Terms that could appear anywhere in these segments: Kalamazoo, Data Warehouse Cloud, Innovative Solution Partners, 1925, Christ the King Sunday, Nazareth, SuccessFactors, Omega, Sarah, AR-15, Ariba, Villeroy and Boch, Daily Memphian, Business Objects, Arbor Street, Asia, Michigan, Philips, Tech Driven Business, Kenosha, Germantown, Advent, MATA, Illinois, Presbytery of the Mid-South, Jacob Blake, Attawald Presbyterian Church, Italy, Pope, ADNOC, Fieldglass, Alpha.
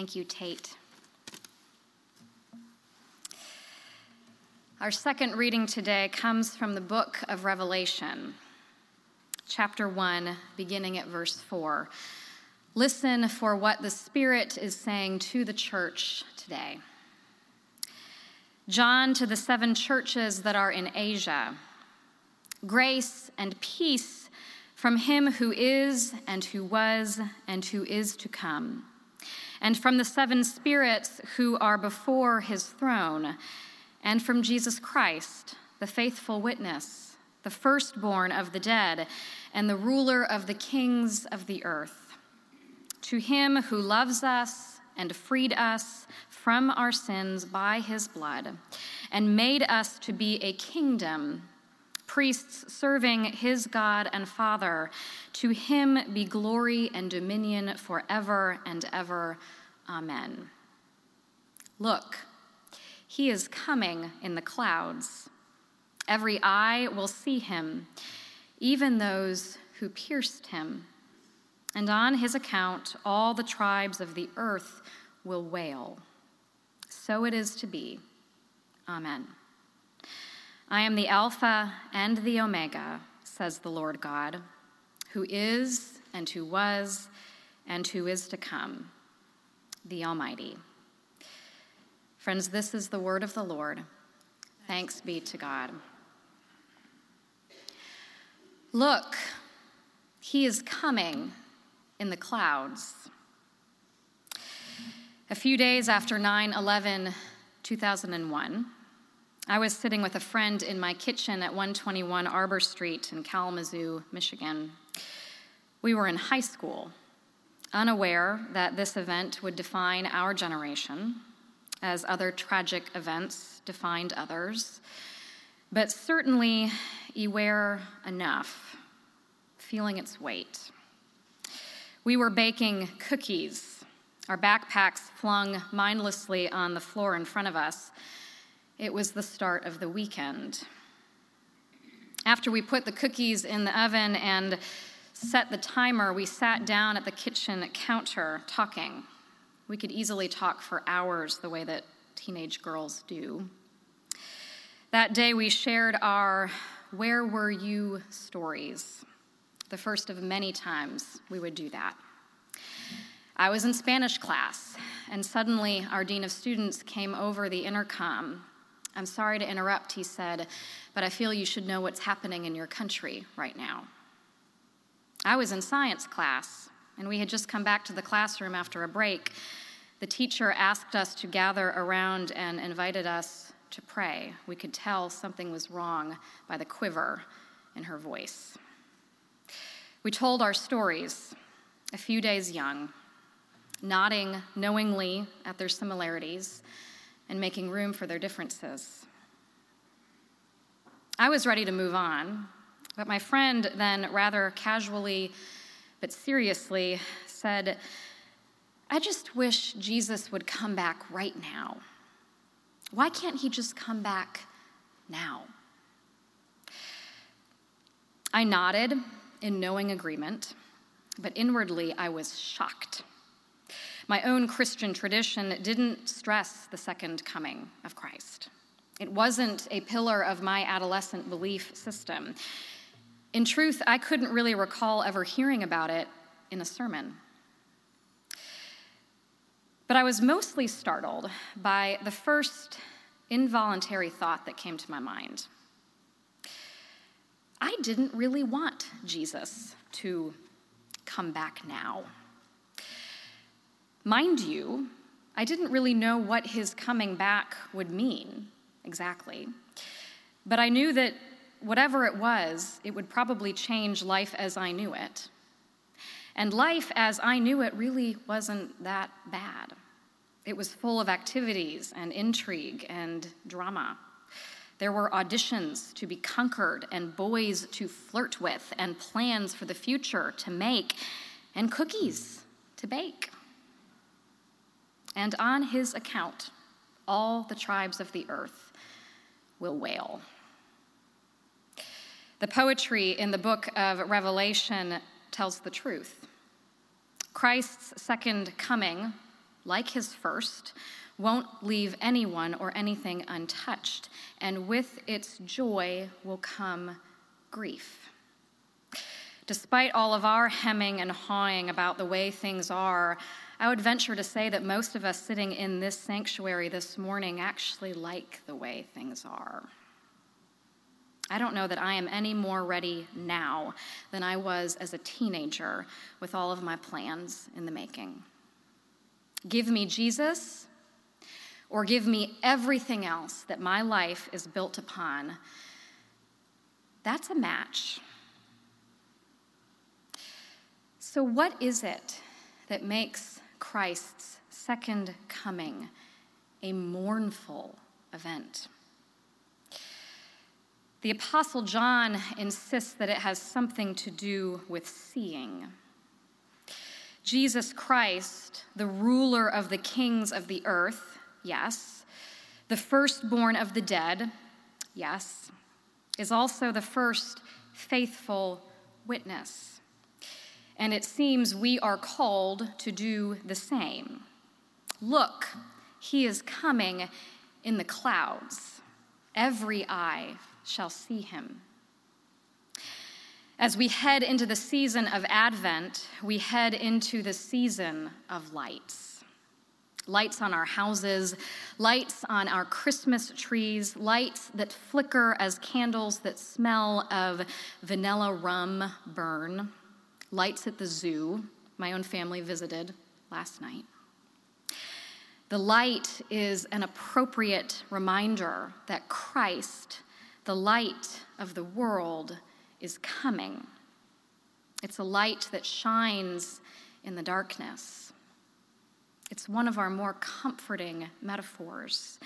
Thank you, Tate. Our second reading today comes from the book of Revelation, chapter 1, beginning at verse 4. Listen for what the Spirit is saying to the church today. John to the seven churches that are in Asia. Grace and peace from him who is and who was and who is to come, and from the seven spirits who are before his throne, and from Jesus Christ, the faithful witness, the firstborn of the dead, and the ruler of the kings of the earth. To him who loves us and freed us from our sins by his blood, and made us to be a kingdom, priests serving his God and Father, to him be glory and dominion forever and ever. Amen. Look, he is coming in the clouds. Every eye will see him, even those who pierced him. And on his account, all the tribes of the earth will wail. So it is to be. Amen. I am the Alpha and the Omega, says the Lord God, who is and who was and who is to come, the Almighty. Friends, this is the word of the Lord. Thanks be to God. Look, he is coming in the clouds. A few days after 9/11/2001, I was sitting with a friend in my kitchen at 121 Arbor Street in Kalamazoo, Michigan. We were in high school, unaware that this event would define our generation, as other tragic events defined others, but certainly aware enough, feeling its weight. We were baking cookies, our backpacks flung mindlessly on the floor in front of us. It was the start of the weekend. After we put the cookies in the oven and set the timer, we sat down at the kitchen counter talking. We could easily talk for hours the way that teenage girls do. That day we shared our "Where were you?" stories, the first of many times we would do that. I was in Spanish class, and suddenly our dean of students came over the intercom. "I'm sorry to interrupt," he said, "but I feel you should know what's happening in your country right now." I was in science class, and we had just come back to the classroom after a break. The teacher asked us to gather around and invited us to pray. We could tell something was wrong by the quiver in her voice. We told our stories, a few days young, nodding knowingly at their similarities and making room for their differences. I was ready to move on, but my friend then rather casually but seriously said, "I just wish Jesus would come back right now. Why can't he just come back now?" I nodded in knowing agreement, but inwardly I was shocked. My own Christian tradition didn't stress the second coming of Christ. It wasn't a pillar of my adolescent belief system. In truth, I couldn't really recall ever hearing about it in a sermon. But I was mostly startled by the first involuntary thought that came to my mind. I didn't really want Jesus to come back now. Mind you, I didn't really know what his coming back would mean exactly, but I knew that whatever it was, it would probably change life as I knew it. And life as I knew it really wasn't that bad. It was full of activities and intrigue and drama. There were auditions to be conquered and boys to flirt with and plans for the future to make and cookies to bake. And on his account, all the tribes of the earth will wail. The poetry in the book of Revelation tells the truth. Christ's second coming like his first, won't leave anyone or anything untouched, and with its joy will come grief. Despite all of our hemming and hawing about the way things are, I would venture to say that most of us sitting in this sanctuary this morning actually like the way things are. I don't know that I am any more ready now than I was as a teenager with all of my plans in the making. Give me Jesus, or give me everything else that my life is built upon. That's a match. So what is it that makes Christ's second coming a mournful event? The Apostle John insists that it has something to do with seeing. Jesus Christ, the ruler of the kings of the earth, yes, the firstborn of the dead, yes, is also the first faithful witness. And it seems we are called to do the same. Look, he is coming in the clouds. Every eye shall see him. As we head into the season of Advent, we head into the season of lights. Lights on our houses, lights on our Christmas trees, lights that flicker as candles that smell of vanilla rum burn, lights at the zoo. My own family visited last night. The light is an appropriate reminder that Christ, the light of the world, is coming. It's a light that shines in the darkness. It's one of our more comforting metaphors,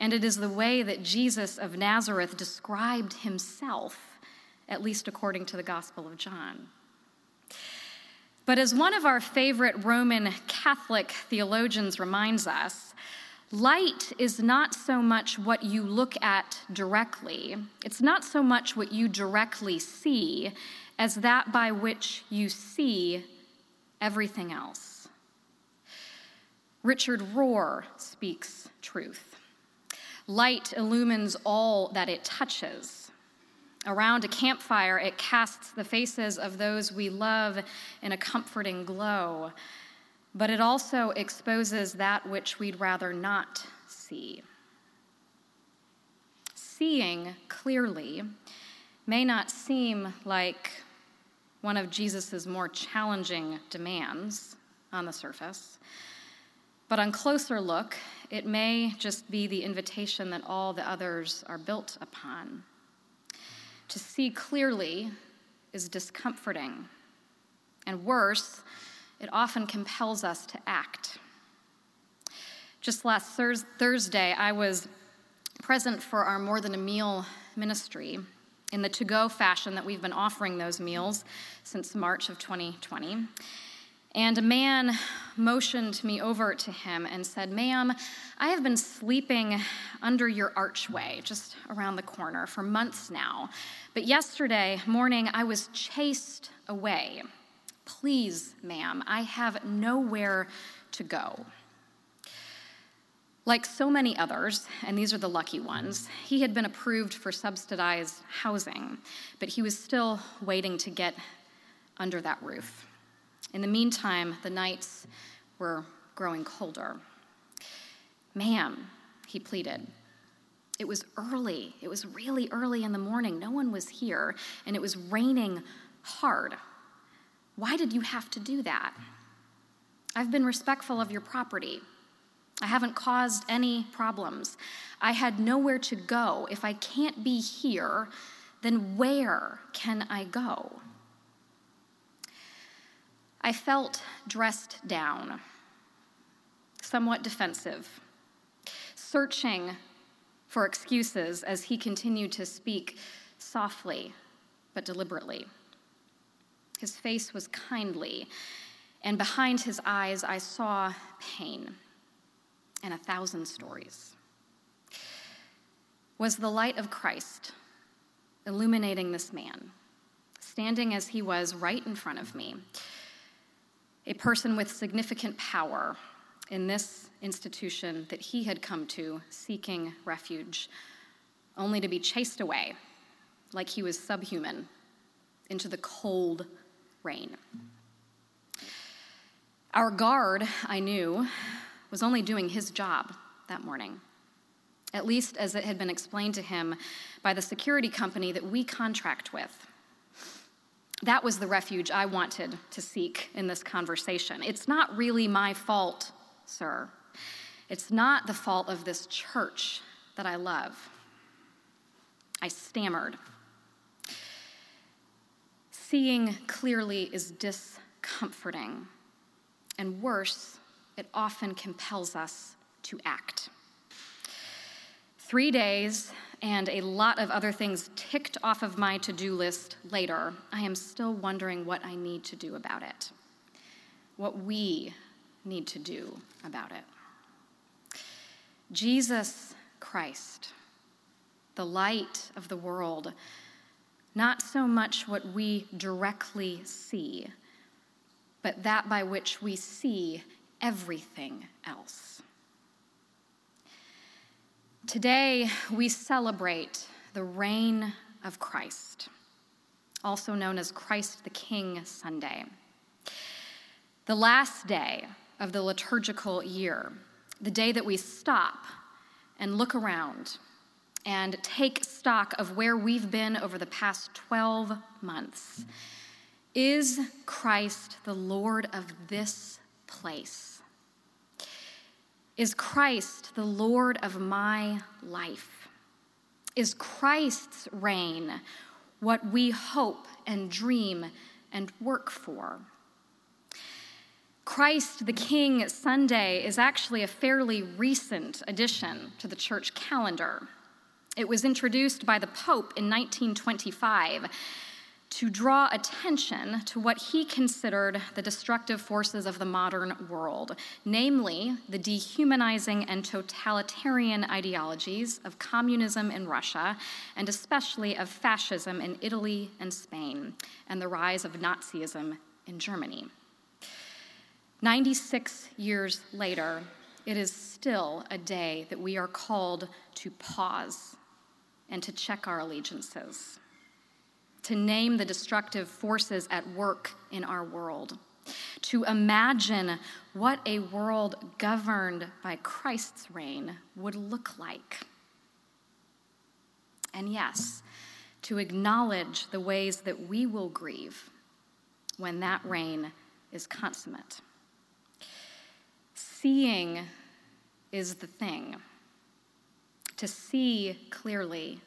and it is the way that Jesus of Nazareth described himself, at least according to the Gospel of John. But as one of our favorite Roman Catholic theologians reminds us, light is not so much what you look at directly, it's not so much what you directly see, as that by which you see everything else. Richard Rohr speaks truth. Light illumines all that it touches. Around a campfire, it casts the faces of those we love in a comforting glow, but it also exposes that which we'd rather not see. Seeing clearly may not seem like one of Jesus's more challenging demands on the surface, but on closer look, it may just be the invitation that all the others are built upon. To see clearly is discomforting, and worse, it often compels us to act. Just last Thursday, I was present for our More Than a Meal ministry in the to-go fashion that we've been offering those meals since March of 2020. And a man motioned me over to him and said, "Ma'am, I have been sleeping under your archway, just around the corner, for months now. But yesterday morning, I was chased away. Please, ma'am, I have nowhere to go." Like so many others, and these are the lucky ones, he had been approved for subsidized housing, but he was still waiting to get under that roof. In the meantime, the nights were growing colder. "Ma'am," he pleaded. It was early. It was really early in the morning. No one was here, and it was raining hard. Why did you have to do that? I've been respectful of your property. I haven't caused any problems. I had nowhere to go. If I can't be here, then where can I go? I felt dressed down, somewhat defensive, searching for excuses as he continued to speak softly but deliberately. His face was kindly, and behind his eyes I saw pain and 1,000 stories. Was the light of Christ illuminating this man, standing as he was right in front of me? A person with significant power, in this institution that he had come to seeking refuge, only to be chased away like he was subhuman into the cold rain. Our guard, I knew, was only doing his job that morning, at least as it had been explained to him by the security company that we contract with. That was the refuge I wanted to seek in this conversation. It's not really my fault, sir. It's not the fault of this church that I love. I stammered. Seeing clearly is discomforting, and worse, it often compels us to act. 3 days and a lot of other things ticked off of my to-do list later, I am still wondering what I need to do about it, what we need to do about it. Jesus Christ, the light of the world, not so much what we directly see, but that by which we see everything else. Today, we celebrate the reign of Christ, also known as Christ the King Sunday, the last day of the liturgical year, the day that we stop and look around and take stock of where we've been over the past 12 months. Is Christ the Lord of this place? Is Christ the Lord of my life? Is Christ's reign what we hope and dream and work for? Christ the King Sunday is actually a fairly recent addition to the church calendar. It was introduced by the Pope in 1925 to draw attention to what he considered the destructive forces of the modern world, namely the dehumanizing and totalitarian ideologies of communism in Russia, and especially of fascism in Italy and Spain, and the rise of Nazism in Germany. 96 years later, it is still a day that we are called to pause and to check our allegiances, to name the destructive forces at work in our world, to imagine what a world governed by Christ's reign would look like. And yes, to acknowledge the ways that we will grieve when that reign is consummate. Seeing is the thing. To see clearly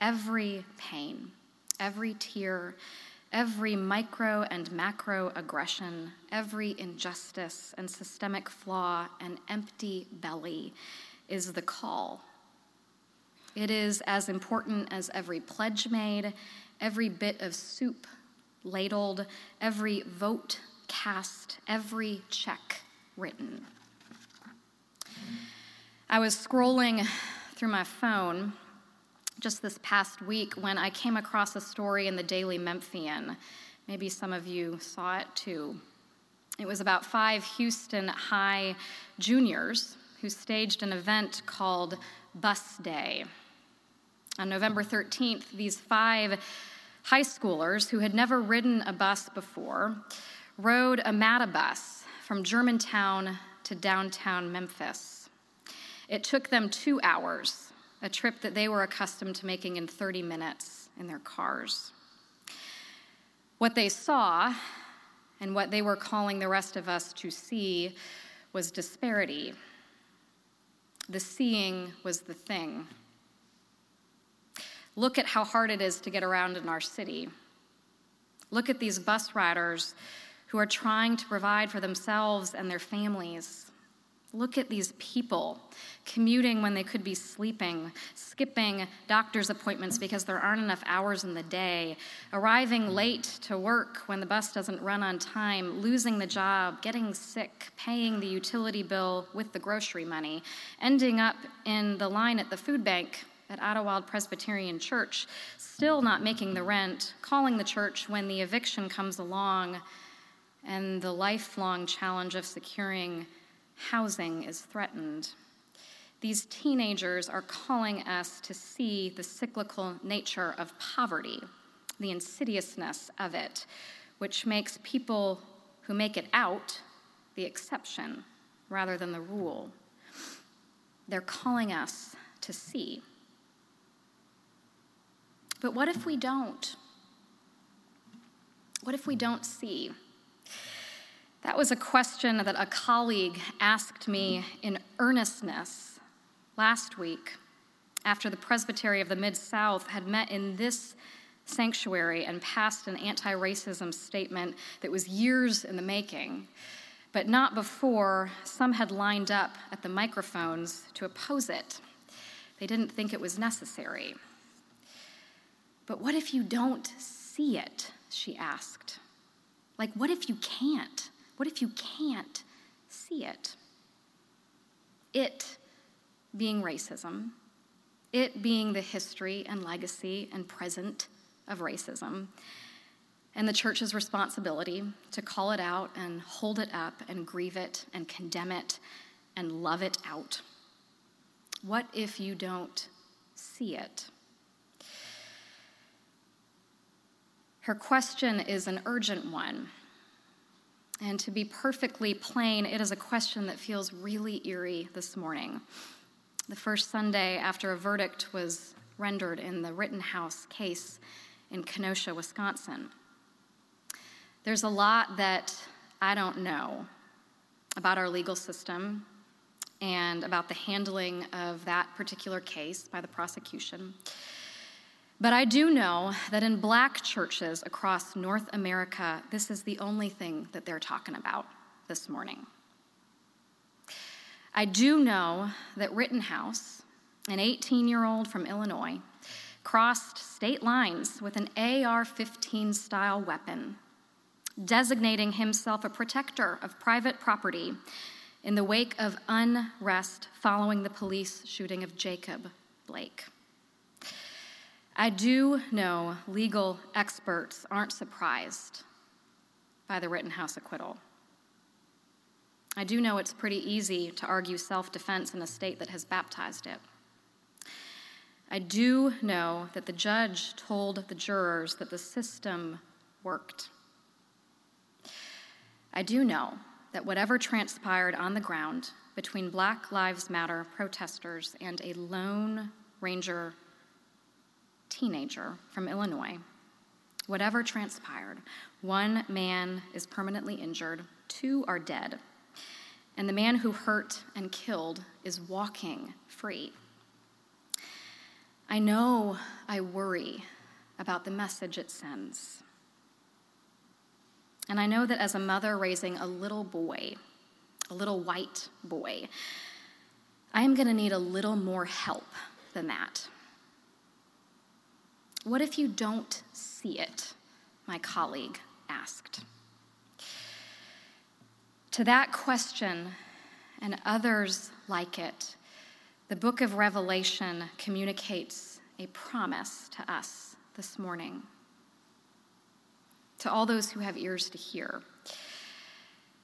every pain, every tear, every micro and macro aggression, every injustice and systemic flaw and empty belly is the call. It is as important as every pledge made, every bit of soup ladled, every vote cast, every check written. I was scrolling through my phone just this past week when I came across a story in the Daily Memphian. Maybe some of you saw it too. It was about 5 Houston High juniors who staged an event called Bus Day. On November 13th, these 5 high schoolers who had never ridden a bus before rode a MATA bus from Germantown to downtown Memphis. It took them 2 hours, a trip that they were accustomed to making in 30 minutes in their cars. What they saw, and what they were calling the rest of us to see, was disparity. The seeing was the thing. Look at how hard it is to get around in our city. Look at these bus riders who are trying to provide for themselves and their families. Look at these people commuting when they could be sleeping, skipping doctor's appointments because there aren't enough hours in the day, arriving late to work when the bus doesn't run on time, losing the job, getting sick, paying the utility bill with the grocery money, ending up in the line at the food bank at Attawald Presbyterian Church, still not making the rent, calling the church when the eviction comes along, and the lifelong challenge of securing Housing is threatened. These teenagers are calling us to see the cyclical nature of poverty, the insidiousness of it, which makes people who make it out the exception rather than the rule. They're calling us to see. But what if we don't? What if we don't see? That was a question that a colleague asked me in earnestness last week after the Presbytery of the Mid-South had met in this sanctuary and passed an anti-racism statement that was years in the making, but not before some had lined up at the microphones to oppose it. They didn't think it was necessary. But what if you don't see it, she asked. Like, what if you can't? What if you can't see it? It being racism, it being the history and legacy and present of racism, and the church's responsibility to call it out and hold it up and grieve it and condemn it and love it out. What if you don't see it? Her question is an urgent one. And to be perfectly plain, it is a question that feels really eerie this morning. The first Sunday after a verdict was rendered in the Rittenhouse case in Kenosha, Wisconsin. There's a lot that I don't know about our legal system and about the handling of that particular case by the prosecution. But I do know that in black churches across North America, this is the only thing that they're talking about this morning. I do know that Rittenhouse, an 18-year-old from Illinois, crossed state lines with an AR-15 style weapon, designating himself a protector of private property in the wake of unrest following the police shooting of Jacob Blake. I do know legal experts aren't surprised by the Rittenhouse acquittal. I do know it's pretty easy to argue self-defense in a state that has baptized it. I do know that the judge told the jurors that the system worked. I do know that whatever transpired on the ground between Black Lives Matter protesters and a lone ranger teenager from Illinois, whatever transpired, one man is permanently injured, two are dead, and the man who hurt and killed is walking free. I know I worry about the message it sends. And I know that as a mother raising a little boy, a little white boy, I am going to need a little more help than that. What if you don't see it? My colleague asked. To that question and others like it, the book of Revelation communicates a promise to us this morning, to all those who have ears to hear.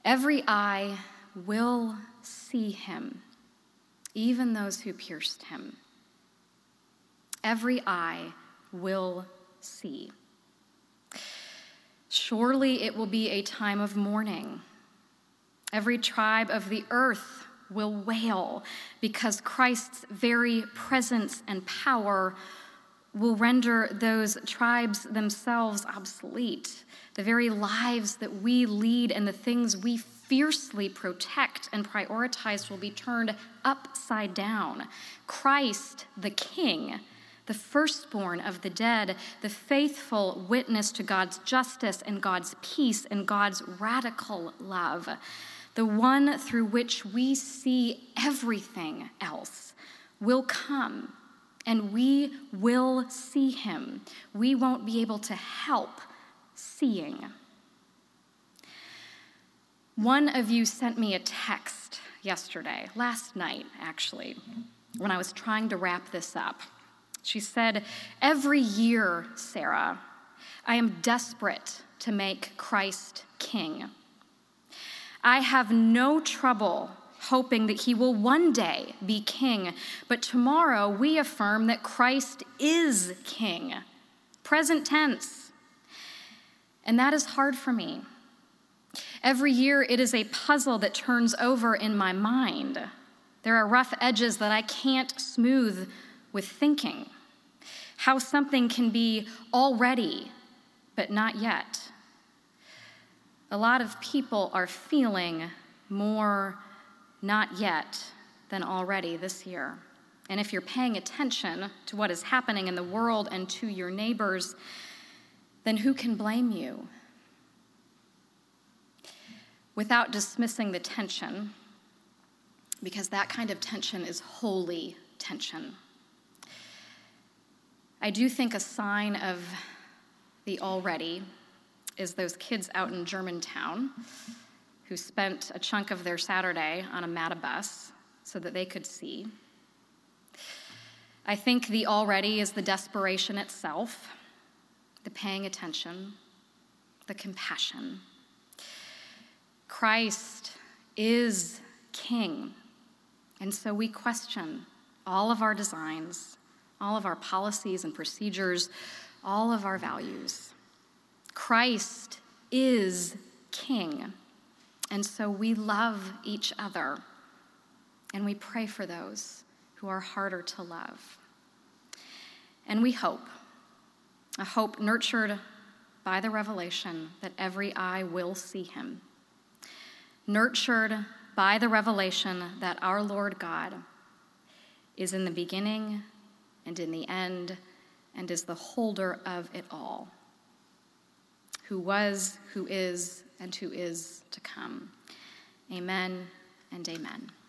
Every eye will see him, even those who pierced him. Every eye will see. Surely it will be a time of mourning. Every tribe of the earth will wail because Christ's very presence and power will render those tribes themselves obsolete. The very lives that we lead and the things we fiercely protect and prioritize will be turned upside down. Christ, the King, the firstborn of the dead, the faithful witness to God's justice and God's peace and God's radical love, the one through which we see everything else, will come, and we will see him. We won't be able to help seeing. One of you sent me a text yesterday, last night actually, when I was trying to wrap this up. She said, "Every year, Sarah, I am desperate to make Christ king. I have no trouble hoping that he will one day be king, but tomorrow we affirm that Christ is king, present tense. And that is hard for me. Every year it is a puzzle that turns over in my mind. There are rough edges that I can't smooth with thinking. How something can be already, but not yet. A lot of people are feeling more not yet than already this year. And if you're paying attention to what is happening in the world and to your neighbors, then who can blame you? Without dismissing the tension, because that kind of tension is holy tension. I do think a sign of the already is those kids out in Germantown who spent a chunk of their Saturday on a MATA bus so that they could see. I think the already is the desperation itself, the paying attention, the compassion. Christ is King, and so we question all of our designs, all of our policies and procedures, all of our values. Christ is King, and so we love each other, and we pray for those who are harder to love. And we hope, a hope nurtured by the revelation that every eye will see him, nurtured by the revelation that our Lord God is in the beginning and in the end and is the holder of it all, who was, who is, and who is to come. Amen and amen.